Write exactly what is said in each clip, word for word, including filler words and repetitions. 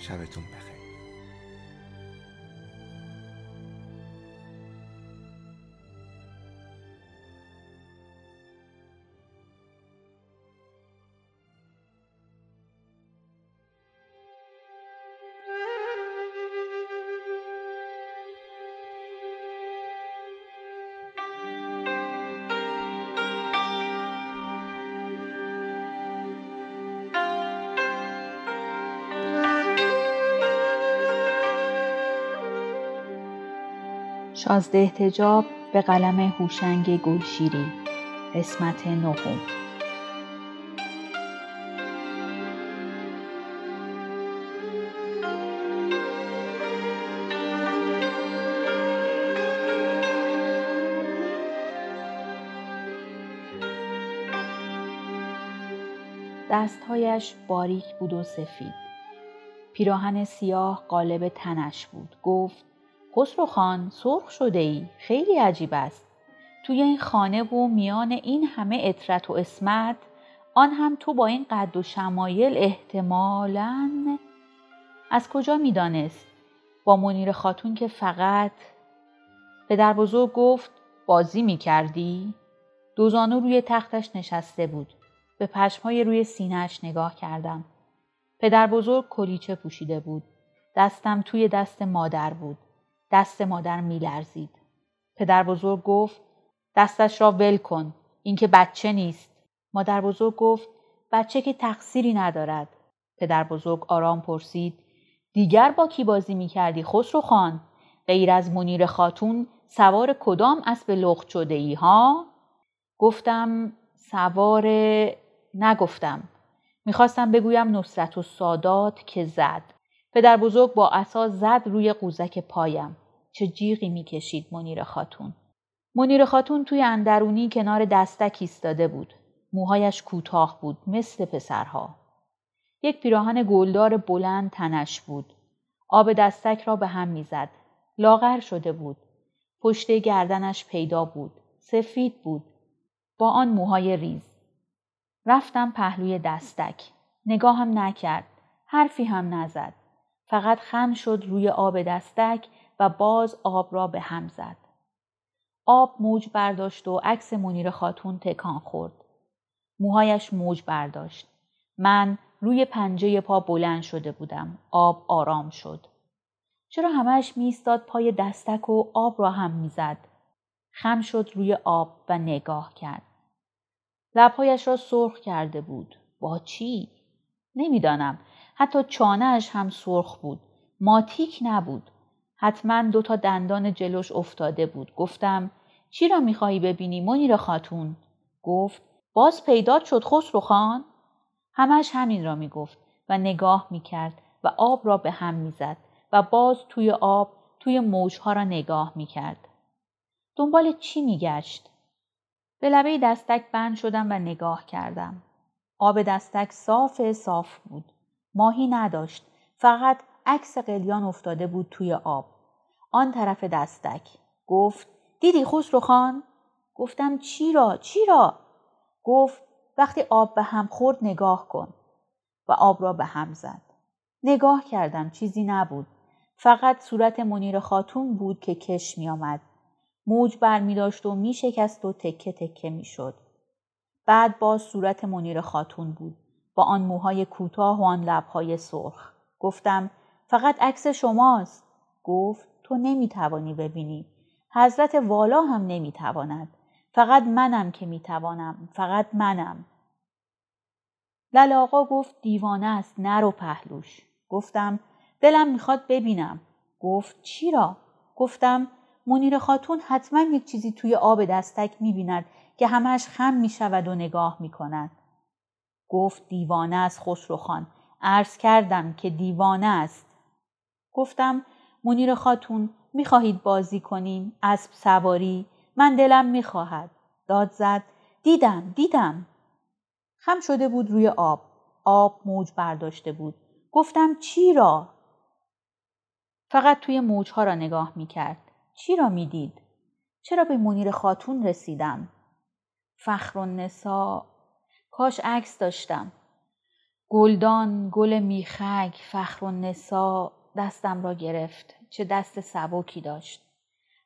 شبتون بخیر. شازده احتجاب به قلم هوشنگ گلشیری، قسمت نهم. دستهایش باریک بود و سفید. پیراهن سیاه قالب تنش بود. گفت: خسرو خان، سرخ شده ای، خیلی عجیب است. توی این خانه و میان این همه عطرت و اسمت، آن هم تو با این قد و شمایل، احتمالاً. از کجا میدانست؟ با منیر خاتون که فقط. پدر بزرگ گفت: بازی میکردی؟ دوزانو روی تختش نشسته بود. به پشمهای روی سینهش نگاه کردم. پدر بزرگ کلیچه پوشیده بود. دستم توی دست مادر بود. دست مادر می لرزید. پدر بزرگ گفت: دستش را ول کن، این که بچه نیست. مادر بزرگ گفت: بچه که تقصیری ندارد. پدر بزرگ آرام پرسید: دیگر با کی بازی می کردی خسرو خان؟ غیر از منیر خاتون سوار کدام اسب لخت شده ای ها؟ گفتم: سوار... نگفتم. می خواستم بگویم نصرت و سادات که زد. پدر بزرگ با عصا زد روی قوزک پایم. چه جیغی می کشید منیر خاتون. منیر خاتون توی اندرونی کنار دستک ایستاده بود. موهایش کوتاه بود، مثل پسرها. یک پیراهن گلدار بلند تنش بود. آب دستک را به هم می زد. لاغر شده بود. پشت گردنش پیدا بود. سفید بود. با آن موهای ریز. رفتم پهلوی دستک. نگاهم نکرد. حرفی هم نزد. فقط خم شد روی آب دستک و باز آب را به هم زد. آب موج برداشت و عکس منیر خاتون تکان خورد. موهایش موج برداشت. من روی پنجه پا بلند شده بودم. آب آرام شد. چرا همش می ایستاد پای دستک و آب را هم می زد؟ خم شد روی آب و نگاه کرد. لبهایش را سرخ کرده بود. با چی؟ نمیدانم. حتی چانه‌اش هم سرخ بود. ماتیک نبود. حتما دو تا دندان جلوش افتاده بود. گفتم: چی را می‌خوای ببینی منیر خاتون؟ گفت: باز پیدات شد خسرو خان. همش همین را میگفت و نگاه میکرد و آب را به هم میزد و باز توی آب، توی موجها را نگاه میکرد. دنبال چی میگشت؟ به لبه دستک بند شدم و نگاه کردم. آب دستک صاف صاف بود. ماهی نداشت، فقط عکس قلیان افتاده بود توی آب. آن طرف دستک. گفت: دیدی خسرو خان؟ گفتم: چی را؟ چی را؟ گفت: وقتی آب به هم خورد نگاه کن. و آب را به هم زد. نگاه کردم، چیزی نبود. فقط صورت منیر خاتون بود که کش می آمد. موج بر می داشت و می شکست و تکه تکه می شد. بعد باز صورت منیر خاتون بود. با آن موهای کوتاه و آن لبهای سرخ. گفتم: فقط عکس شماست. گفت: تو نمیتوانی ببینی. حضرت والا هم نمیتواند. فقط منم که میتوانم. فقط منم. لال آقا گفت: دیوانه است، نرو پهلوش. گفتم: دلم میخواد ببینم. گفت چی را؟ گفتم منیر خاتون حتما یک چیزی توی آب دستک میبیند که همش خم میشود و نگاه میکند. گفت دیوانه است خسرو خان. عرض کردم که دیوانه است. گفتم منیر خاتون میخواهید بازی کنیم؟ اسب سواری؟ من دلم میخواهد. داد زد دیدم دیدم. خم شده بود روی آب. آب موج برداشته بود. گفتم چی را؟ فقط توی موجها را نگاه میکرد. چی را میدید؟ چرا به منیر خاتون رسیدم؟ فخرالنساء. کاش عکس داشتم. گلدان، گل میخک، فخرالنساء. دستم را گرفت. چه دست سبکی داشت.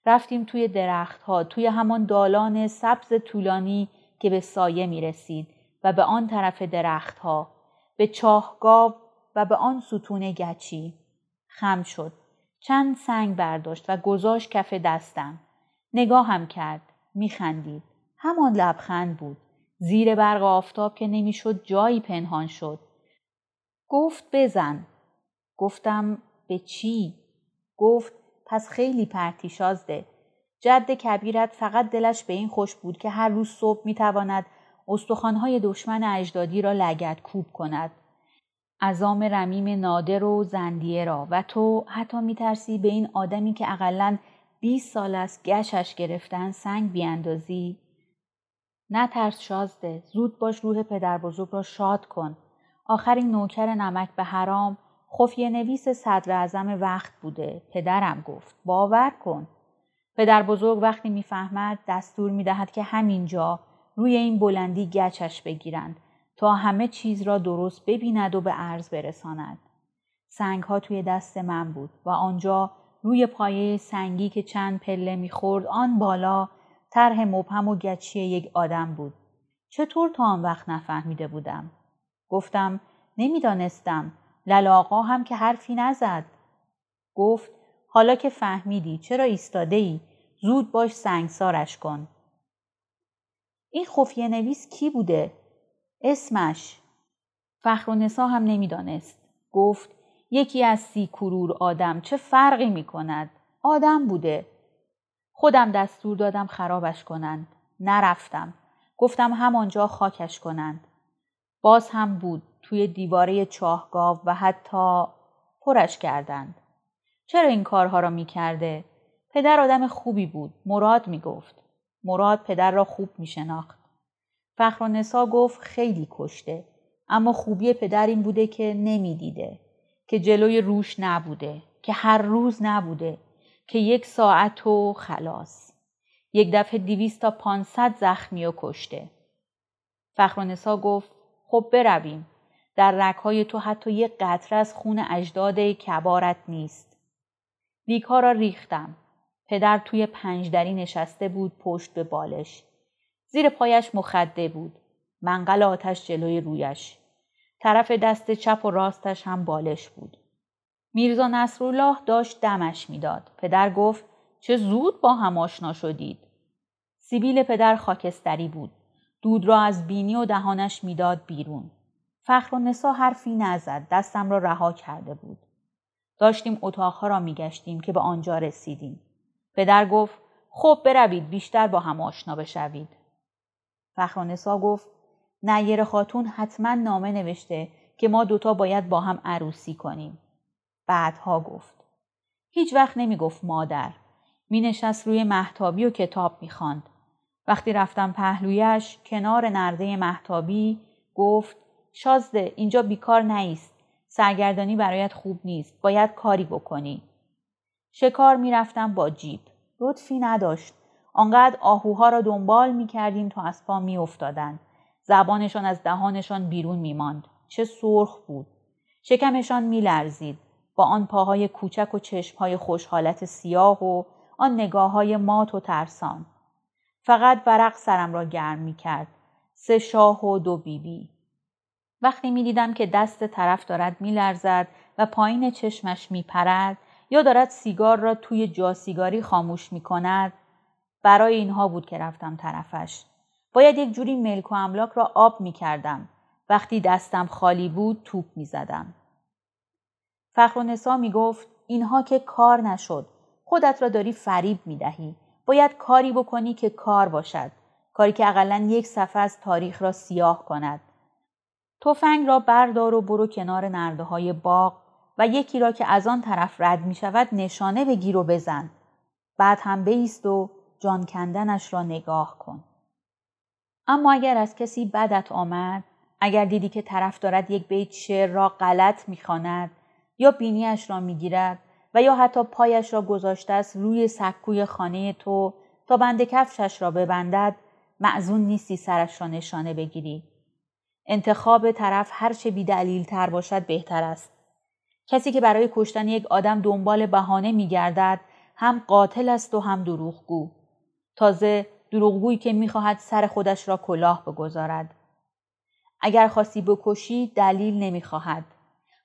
رفتیم توی درختها، توی همان دالان سبز طولانی که به سایه میرسید و به آن طرف درختها، به چاهگاو و به آن ستون گچی. خم شد. چند سنگ برداشت و گذاشت کف دستم. نگاهم کرد. میخندید. همان لبخند بود. زیر برق آفتاب که نمیشد جایی پنهان شد. گفت بزن. گفتم به چی؟ گفت پس خیلی پرتی شازده. جد کبیرت فقط دلش به این خوش بود که هر روز صبح میتواند استخوان‌های دشمن اجدادی را لگد کوب کند. عظام رمیم نادر و زندیه را. و تو حتی میترسی به این آدمی که اقلن بیست سال است گشش گرفتن سنگ بیاندازی؟ نه ترس شازده. زود باش روح پدر بزرگ را شاد کن. آخرین نوکر نمک به حرام خفیه نویس صدر اعظم وقت بوده. پدرم گفت. باور کن. پدر بزرگ وقتی میفهمد دستور میدهد که همینجا روی این بلندی گچش بگیرند تا همه چیز را درست ببیند و به عرض برساند. سنگ ها توی دست من بود و آنجا روی پایه سنگی که چند پله میخورد آن بالا طرح مبهم و گچی یک آدم بود. چطور تا آن وقت نفهمیده بودم؟ گفتم نمیدانستم. لال آقا هم که حرفی نزد. گفت حالا که فهمیدی چرا ایستاده ای؟ زود باش سنگسارش کن. این خفیه نویس کی بوده؟ اسمش؟ فخرالنساء هم نمیدانست. گفت یکی از سی کرور آدم چه فرقی میکند؟ آدم بوده. خودم دستور دادم خرابش کنند. نرفتم. گفتم همانجا خاکش کنند. باز هم بود توی دیواره چاهگاو و حتی پرش کردند. چرا این کارها را میکرده؟ پدر آدم خوبی بود. مراد میگفت. مراد پدر را خوب میشناخت. فخرالنساء گفت خیلی کشته. اما خوبی پدر این بوده که نمیدیده. که جلوی روش نبوده. که هر روز نبوده. که یک ساعت و خلاص. یک دفعه دویست تا پانصد زخمی و کشته. فخرالنساء گفت خب برویم. در رگ‌های تو حتی یک قطره از خون اجداد کبارت نیست. لیک‌ها را ریختم. پدر توی پنجدری نشسته بود پشت به بالش. زیر پایش مخده بود. منقل آتش جلوی رویش. طرف دست چپ و راستش هم بالش بود. میرزا نصرالله داشت دمش میداد. پدر گفت چه زود با هم آشنا شدید. سیبیل پدر خاکستری بود. دود را از بینی و دهانش میداد بیرون. فخرالنساء حرفی نزد. دستم را رها کرده بود. داشتیم اتاقها را میگشتیم که به آنجا رسیدیم. پدر گفت خب بروید بیشتر با هم آشنا بشوید. فخرالنساء گفت نیر خاتون حتما نامه نوشته که ما دوتا باید با هم عروسی کنیم. بعدها گفت هیچ وقت نمی گفت مادر. می نشست روی مهتابی و کتاب می خواند. وقتی رفتم پهلویش کنار نرده مهتابی گفت شازده اینجا بیکار نیست. سرگردانی برایت خوب نیست. باید کاری بکنی. شکار می رفتم با جیب. لطفی نداشت. آنقدر آهوها را دنبال می کردیم تا از پا می افتادن. زبانشان از دهانشان بیرون می ماند. چه سرخ بود. شکمشان می لرزید. با آن پاهای کوچک و چشمهای خوشحالت سیاه و آن نگاههای مات و ترسان. فقط ورق سرم را گرم می کرد. سه شاه و دو بیبی. وقتی می دیدم که دست طرف دارد می لرزد و پایین چشمش می پرد یا دارد سیگار را توی جا سیگاری خاموش می کند، برای اینها بود که رفتم طرفش. باید یک جوری ملک و املاک را آب می کردم. وقتی دستم خالی بود توپ می زدم. فخرنسا می گفت اینها که کار نشد. خودت را داری فریب می دهی. باید کاری بکنی که کار باشد. کاری که اقلن یک صفحه از تاریخ را سیاه کند. تفنگ را بردار و برو کنار نرده های باغ و یکی را که از آن طرف رد می شود نشانه بگیر و بزن. بعد هم بایست و جان کندنش را نگاه کن. اما اگر از کسی بدت آمد، اگر دیدی که طرف دارد یک بیت شعر را غلط می‌خواند یا بینیش را می‌گیرد و یا حتی پایش را گذاشته است روی سکوی خانه تو تا بند کفشش را ببندد، معزون نیستی سرش را نشانه بگیری. انتخاب طرف هر چه بی‌دلیل‌تر باشد بهتر است. کسی که برای کشتن یک آدم دنبال بهانه می‌گردد هم قاتل است و هم دروغگو. تازه دروغگویی که می‌خواهد سر خودش را کلاه بگذارد. اگر خواستی بکشی دلیل نمی‌خواهد.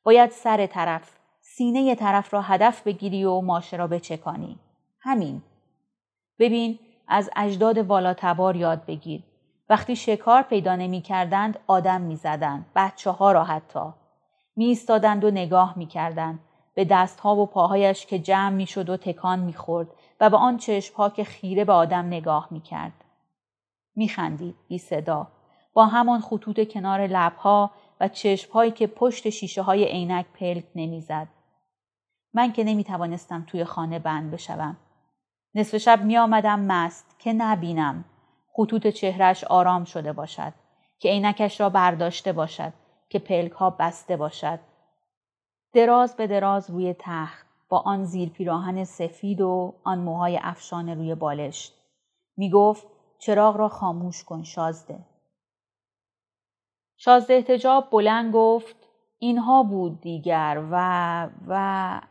باید سر طرف، سینه طرف را هدف بگیری و ماشه را بچکانی. همین. ببین، از اجداد والاتبار یاد بگیر. وقتی شکار پیدا نمی‌کردند آدم می‌زدند، بچه‌ها را حتی. می‌ایستادند و نگاه می‌کردند به دست‌ها و پاهایش که جمع می‌شد و تکان می‌خورد و به آن چشم‌ها که خیره به آدم نگاه می‌کرد. می‌خندید، بی‌صدا. با همان خطوط کنار لبها و چشمهایی که پشت شیشه های عینک پلک نمیزد. من که نمی توانستم توی خانه بند بشوم. نصف شب می آمدم مست که نبینم. خطوط چهرش آرام شده باشد. که عینکش را برداشته باشد. که پلک ها بسته باشد. دراز به دراز روی تخت با آن زیر پیراهن سفید و آن موهای افشان روی بالش. می گفت چراغ را خاموش کن شازده. شازده احتجاب بلند گفت اینها بود دیگر و و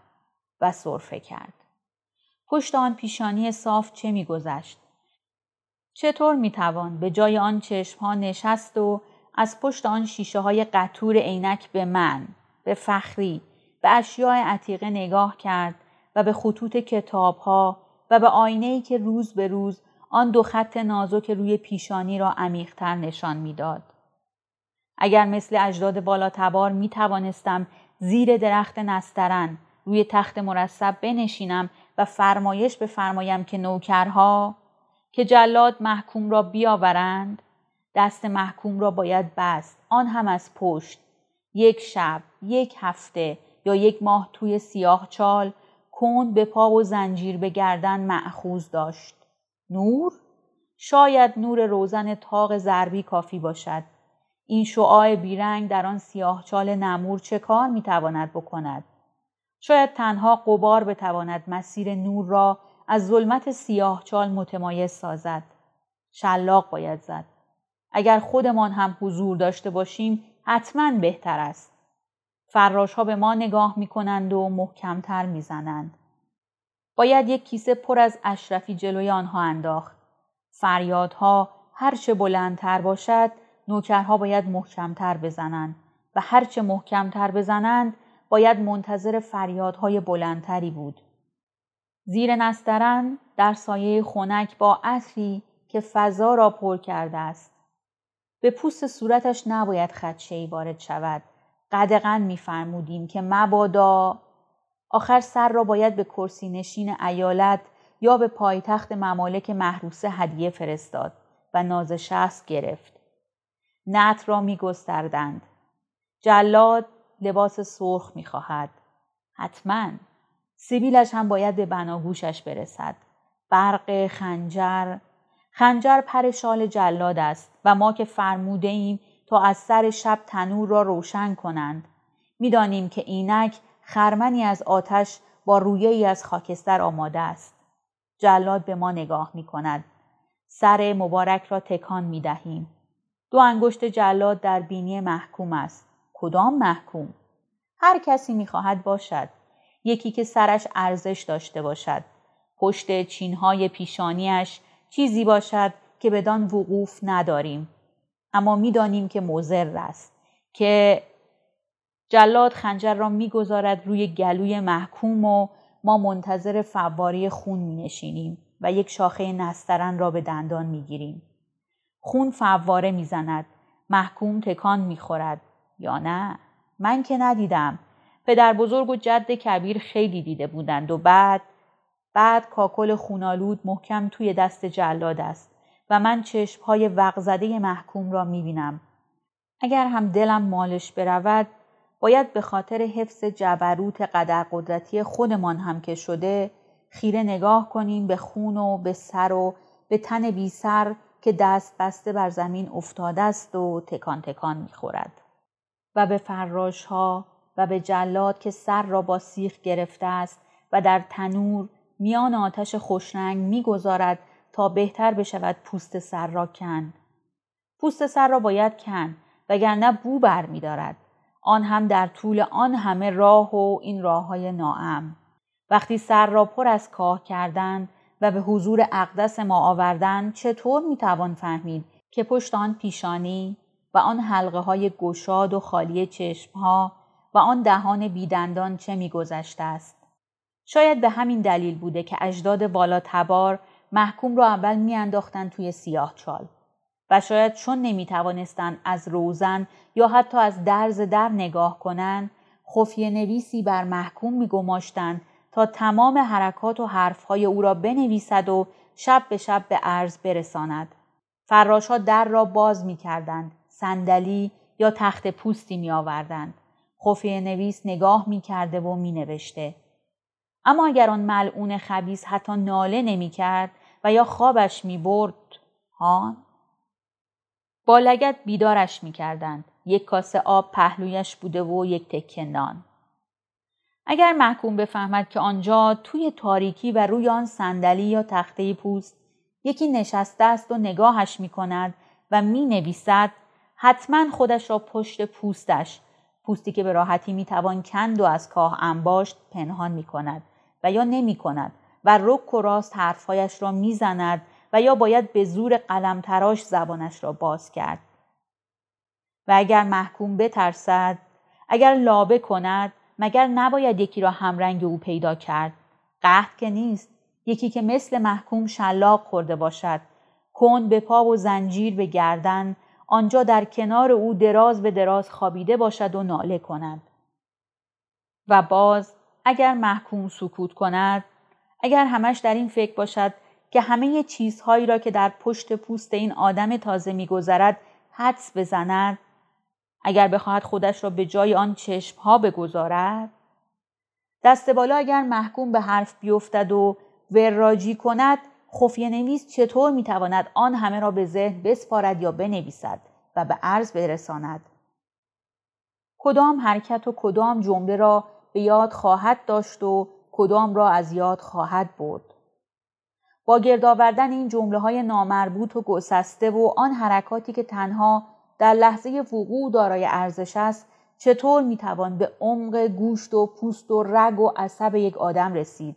و سرفه کرد. پشت آن پیشانی صاف چه می‌گذشت؟ چطور می‌توان به جای آن چشم‌ها نشست و از پشت آن شیشه‌های قطور عینک به من، به فخری، به اشیاء عتیقه نگاه کرد و به خطوط کتاب‌ها و به آینه‌ای که روز به روز آن دو خط نازک روی پیشانی را عمیق‌تر نشان می‌داد. اگر مثل اجداد بالاتبار می توانستم زیر درخت نسترن روی تخت مرصع بنشینم و فرمایش بفرمایم که نوکرها که جلاد محکوم را بیاورند، دست محکوم را باید بست، آن هم از پشت. یک شب، یک هفته یا یک ماه توی سیاه چال کند به پا و زنجیر به گردن مأخوذ داشت. نور؟ شاید نور روزن طاق ضربی کافی باشد. این شعاع بیرنگ در آن سیاه چال نمور چه کار میتواند بکند؟ شاید تنها غبار بتواند مسیر نور را از ظلمت سیاه چال متمایز سازد. شلاق باید زد. اگر خودمان هم حضور داشته باشیم حتماً بهتر است. فراش ها به ما نگاه میکنند و محکمتر میزنند. باید یک کیسه پر از اشرفی جلوی آنها انداخت. فریادها هرچه بلندتر باشد، نوکرها باید محکمتر بزنند و هرچه محکمتر بزنند باید منتظر فریادهای بلندتری بود. زیر نسترن در سایه خنک با عطری که فضا را پر کرده است. به پوست صورتش نباید خدشه‌ای وارد شود. قدغن می‌فرمودیم که مبادا. آخر سر را باید به کرسی نشین ایالت یا به پایتخت ممالک محروسه هدیه فرستاد و ناز شصت گرفت. نعت را می گستردند. جلاد لباس سرخ می خواهد. حتماً. سیبیلش هم باید به بناگوشش برسد. برق خنجر. خنجر پر شال جلاد است و ما که فرموده ایم تا از سر شب تنور را روشن کنند. می دانیم که اینک خرمنی از آتش با رویه‌ای از خاکستر آماده است. جلاد به ما نگاه می کند. سر مبارک را تکان می دهیم. دو انگشت جلاد در بینی محکوم است. کدام محکوم؟ هر کسی می‌خواهد باشد. یکی که سرش ارزش داشته باشد. پشت چینهای پیشانیش چیزی باشد که بدان وقوف نداریم. اما می‌دانیم که مضر است. که جلاد خنجر را می‌گذارد روی گلوی محکوم و ما منتظر فواره خون می‌نشینیم و یک شاخه نسترن را به دندان می‌گیریم. خون فواره میزند. محکوم تکان میخورد یا نه؟ من که ندیدم پدر بزرگ و جد کبیر خیلی دیده بودند و بعد بعد کاکل خونالود محکم توی دست جلاد است و من چشمهای وقزده محکوم را میبینم. اگر هم دلم مالش برود، باید به خاطر حفظ جبروت قدر قدرتی خودمان هم که شده، خیره نگاه کنیم به خون و به سر و به تن بی سر که دست بسته بر زمین افتاده است و تکان تکان میخورد. و به فراش ها و به جلاد که سر را با سیخ گرفته است و در تنور میان آتش خوشنگ میگذارد تا بهتر بشود پوست سر را کن. پوست سر را باید کن وگرنه بو بر میدارد. آن هم در طول آن همه راه و این راه های ناام. وقتی سر را پر از کاه کردند و به حضور اقدس ما آوردند، چطور میتوان فهمید که پشت آن پیشانی و آن حلقه های گشاد و خالی چشم ها و آن دهان بیدندان چه میگذشته است؟ شاید به همین دلیل بوده که اجداد والا تبار محکوم را اول میانداختند توی سیاه چال و شاید چون نمیتوانستند از روزن یا حتی از درز در نگاه کنند، خفیه نویسی بر محکوم میگماشتند تا تمام حرکات و حرفهای او را بنویسد و شب به شب به عرض برساند. فراش‌ها در را باز می‌کردند، صندلی یا تخت پوستی می‌آوردند. خفیه نویس نگاه می‌کرده و می‌نوشته. اما اگر آن ملعون خبیث حتی ناله نمی‌کرد و یا خوابش می‌برد، ها؟ با لگد بیدارش می‌کردند. یک کاسه آب پهلویش بوده و یک تکه نان. اگر محکوم بفهمد که آنجا توی تاریکی و روی آن صندلی یا تخته پوست یکی نشسته است و نگاهش می کند و می نویسد، حتما خودش را پشت پوستش، پوستی که به راحتی می توان کند و از کاه انباشت، پنهان می کند و یا نمی کند و رک و راست حرفهایش را می زند و یا باید به زور قلم تراش زبانش را باز کرد. و اگر محکوم بترسد، اگر لابه کند، مگر نباید یکی را همرنگ او پیدا کرد؟ قحط که نیست، یکی که مثل محکوم شلاق خورده باشد، کند به پا و زنجیر به گردن، آنجا در کنار او دراز به دراز خوابیده باشد و ناله کند. و باز اگر محکوم سکوت کند، اگر همش در این فکر باشد که همه چیزهایی را که در پشت پوست این آدم تازه می‌گذرد حدس بزند، اگر بخواهد خودش را به جای آن چشمها بگذارد، دست بالا اگر محکوم به حرف بیفتد و وراجی کند، خفیه نویس چطور میتواند آن همه را به ذهن بسپارد یا بنویسد و به عرض برساند؟ کدام حرکت و کدام جمله را به یاد خواهد داشت و کدام را از یاد خواهد برد؟ با گردآوردن این جمله های نامربوط و گسسته و آن حرکاتی که تنها در لحظه وقوع دارای ارزش است، چطور میتوان به عمق گوشت و پوست و رگ و عصب یک آدم رسید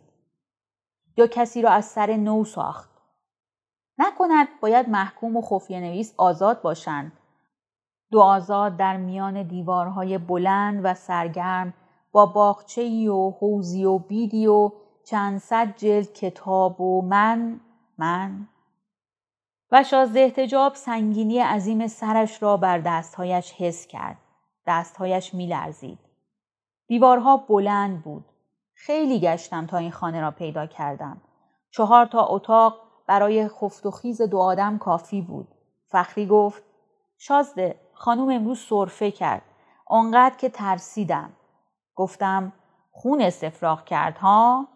یا کسی را از سر نو ساخت؟ نکند باید محکوم و خفیه نویس آزاد باشند، دو آزاد در میان دیوارهای بلند و سرگرم با باغچه‌ای و حوضی و بیدی و چند صد جلد کتاب و من من و شازده احتجاب سنگینی عظیم سرش را بر دستهایش حس کرد. دستهایش می لرزید. دیوارها بلند بود. خیلی گشتم تا این خانه را پیدا کردم. چهار تا اتاق برای خفت و خیز دو آدم کافی بود. فخری گفت: شازده، خانم امروز سرفه کرد. آنقدر که ترسیدم. گفتم: خون استفراغ کرد ها؟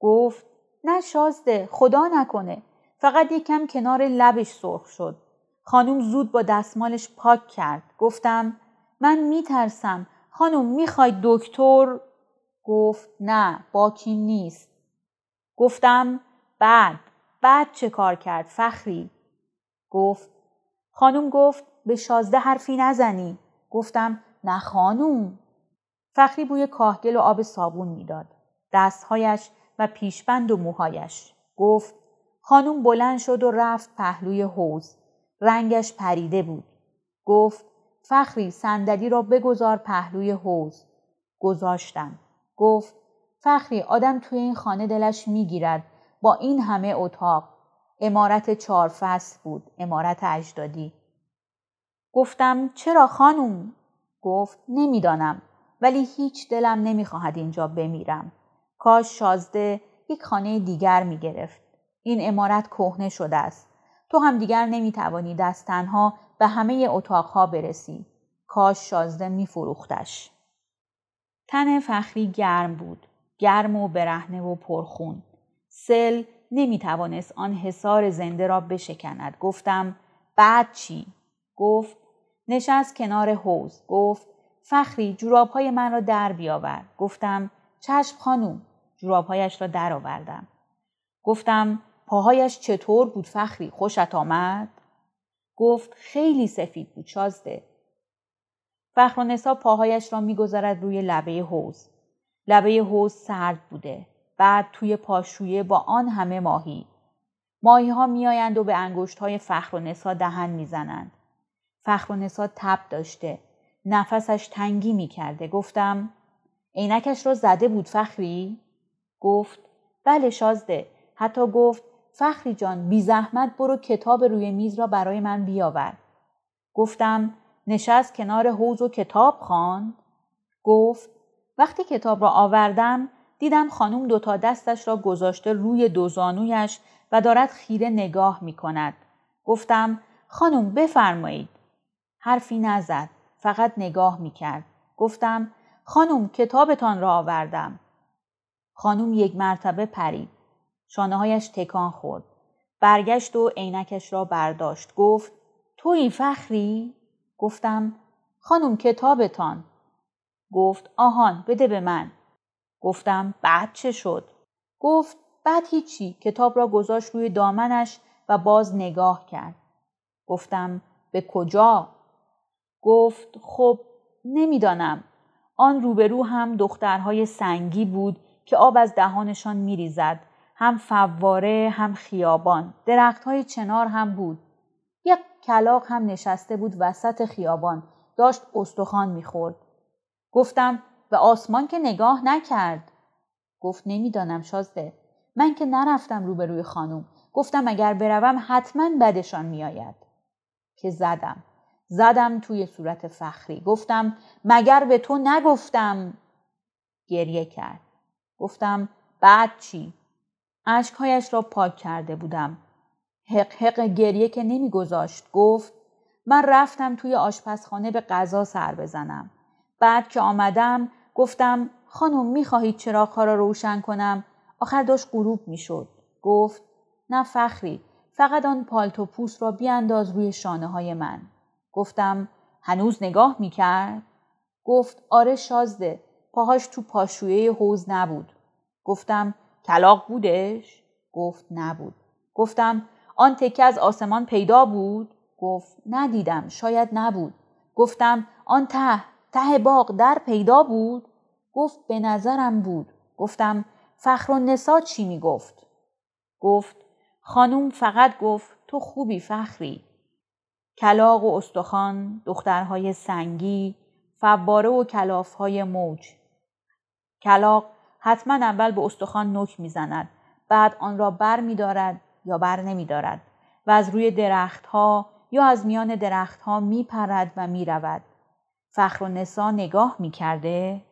گفت: نه شازده، خدا نکنه. فقط یکم کنار لبش سرخ شد. خانم زود با دستمالش پاک کرد. گفتم: من میترسم. خانم میخوای دکتر؟ گفت: نه، باکی نیست. گفتم: بعد بعد چه کار کرد فخری؟ گفت: خانم گفت به شازده حرفی نزنی. گفتم: نه خانم. فخری بوی کاهگل و آب صابون میداد. دستهایش و پیشبند و موهایش. گفت: خانم بلند شد و رفت پهلوی حوض. رنگش پریده بود. گفت: فخری صندلی را بگذار پهلوی حوض. گذاشتم. گفت: فخری آدم توی این خانه دلش میگیرد با این همه اتاق. عمارت چهار فصل بود، عمارت اجدادی. گفتم: چرا خانم؟ گفت: نمیدانم. ولی هیچ دلم نمیخواهد اینجا بمیرم. کاش شازده یک خانه دیگر میگرفت. این عمارت کهنه شده است. تو هم دیگر نمیتوانی دست تنها به همه اتاقها برسی. کاش شازده میفروختش. تن فخری گرم بود. گرم و برهنه و پرخون. سل نمیتوانست آن حصار زنده را بشکند. گفتم بعد چی؟ گفت نشست کنار حوض. گفت فخری جورابهای من را در بیاور. گفتم چشم خانوم. جورابهایش را در آوردم. گفتم پاهایش چطور بود فخری؟ خوشت آمد؟ گفت خیلی سفید بود شازده. فخرالنساء پاهایش را میگذارد روی لبه حوض. لبه حوض سرد بوده. بعد توی پاشویه با آن همه ماهی. ماهی ها می آیند و به انگشت های فخرالنساء دهن می زنند. فخرالنساء تب داشته. نفسش تنگی می کرده. گفتم عینکش را زده بود فخری؟ گفت بله شازده. حتی گفت فخری جان بی زحمت برو کتاب روی میز را برای من بیاور. گفتم نشست کنار حوض و کتاب خواند. گفت وقتی کتاب را آوردم دیدم خانم دوتا دستش را گذاشته روی دو زانویش و دارد خیره نگاه می کند. گفتم خانم بفرمایید. حرفی نزد. فقط نگاه می کرد. گفتم خانم کتابتان را آوردم. خانم یک مرتبه پرید. شانه‌هایش تکان خورد. برگشت و عینکش را برداشت. گفت تویی فخری؟ گفتم خانم کتابتان. گفت آهان بده به من. گفتم بعد چه شد؟ گفت بعد هیچی. کتاب را گذاشت روی دامنش و باز نگاه کرد. گفتم به کجا؟ گفت خب نمیدانم. آن روبرو هم دخترهای سنگی بود که آب از دهانشان میریزد. هم فواره هم خیابان. درختهای چنار هم بود. یک کلاغ هم نشسته بود وسط خیابان. داشت استخوان میخورد. گفتم به آسمان که نگاه نکرد. گفت نمیدانم شازده. من که نرفتم روبروی خانم. گفتم اگر بروم حتما بدشان میآید. که زدم. زدم توی صورت فخری. گفتم مگر به تو نگفتم؟ گریه کرد. گفتم بعد چی؟ اشکهایش را پاک کرده بودم. حق حق گریه که نمیگذاشت. گفت من رفتم توی آشپزخانه به غذا سر بزنم. بعد که آمدم گفتم خانم میخواهید چراغ‌ها را روشن کنم؟ آخر داشت غروب میشد. گفت نه فخری، فقط آن پالتو پوست را بیانداز روی شانه‌های من. گفتم هنوز نگاه میکرد؟ گفت آره شازده، پاهاش تو پاشویه حوض نبود. گفتم کلاغ بودش؟ گفت نبود. گفتم آن تکه از آسمان پیدا بود؟ گفت ندیدم، شاید نبود. گفتم آن ته ته باغ در پیدا بود؟ گفت به نظرم بود. گفتم فخرالنساء چی میگفت؟ گفت خانوم فقط گفت تو خوبی فخری. کلاغ و استخوان، دخترهای سنگی، فواره و کلافهای موج. کلاغ حتما اول به استخوان نوک میزند، بعد آن را بر میدارد یا بر نمیدارد و از روی درختها یا از میان درختها میپرد و میرود. فخرالنساء نگاه میکرده؟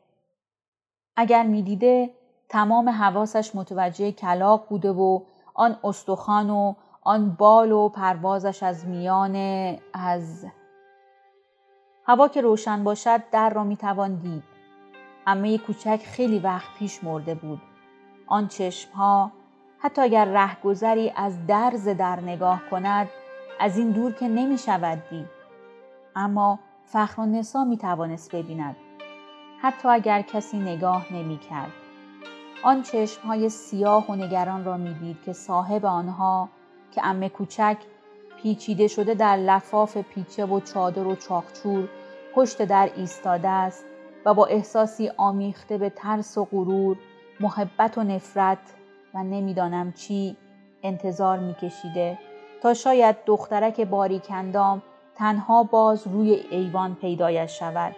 اگر میدیده تمام حواسش متوجه کلاغ بوده و آن استخوان و آن بال و پروازش از میان از هوا که روشن باشد در را میتوان دید. عمه کوچک خیلی وقت پیش مرده بود. آن چشمها حتی اگر رهگذری از درز در نگاه کند از این دور که نمی شود دید. اما فخرالنساء می توانست ببیند. حتی اگر کسی نگاه نمی کرد. آن چشمهای سیاه و نگران را می دید که صاحب آنها که عمه کوچک پیچیده شده در لفاف پیچه و چادر و چاقچور پشت در ایستاده است و با احساسی آمیخته به ترس و غرور، محبت و نفرت و نمیدانم چی انتظار میکشیده تا شاید دخترک باریکندام تنها باز روی ایوان پیدایش شود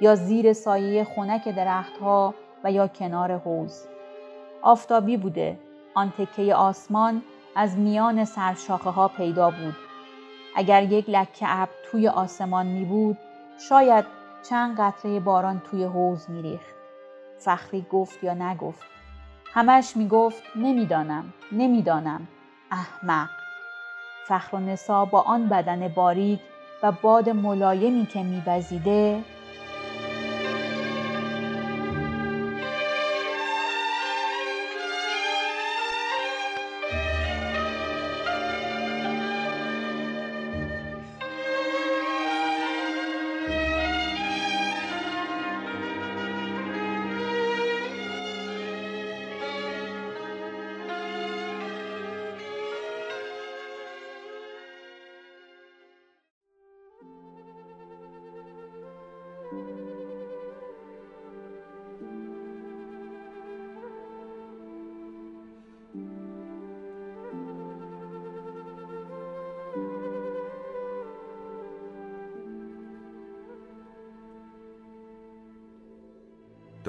یا زیر سایه خنک درختها و یا کنار حوض. آفتابی بوده. آن تکه آسمان از میان سرشاخه ها پیدا بود. اگر یک لکه ابر توی آسمان می بود شاید چند قطره باران توی حوض میریخت. فخری گفت یا نگفت؟ همش میگفت نمیدانم، نمیدانم، احمق. فخرالنساء با آن بدن باریک و باد ملایمی که میوزیده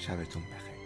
شبتون بخیر.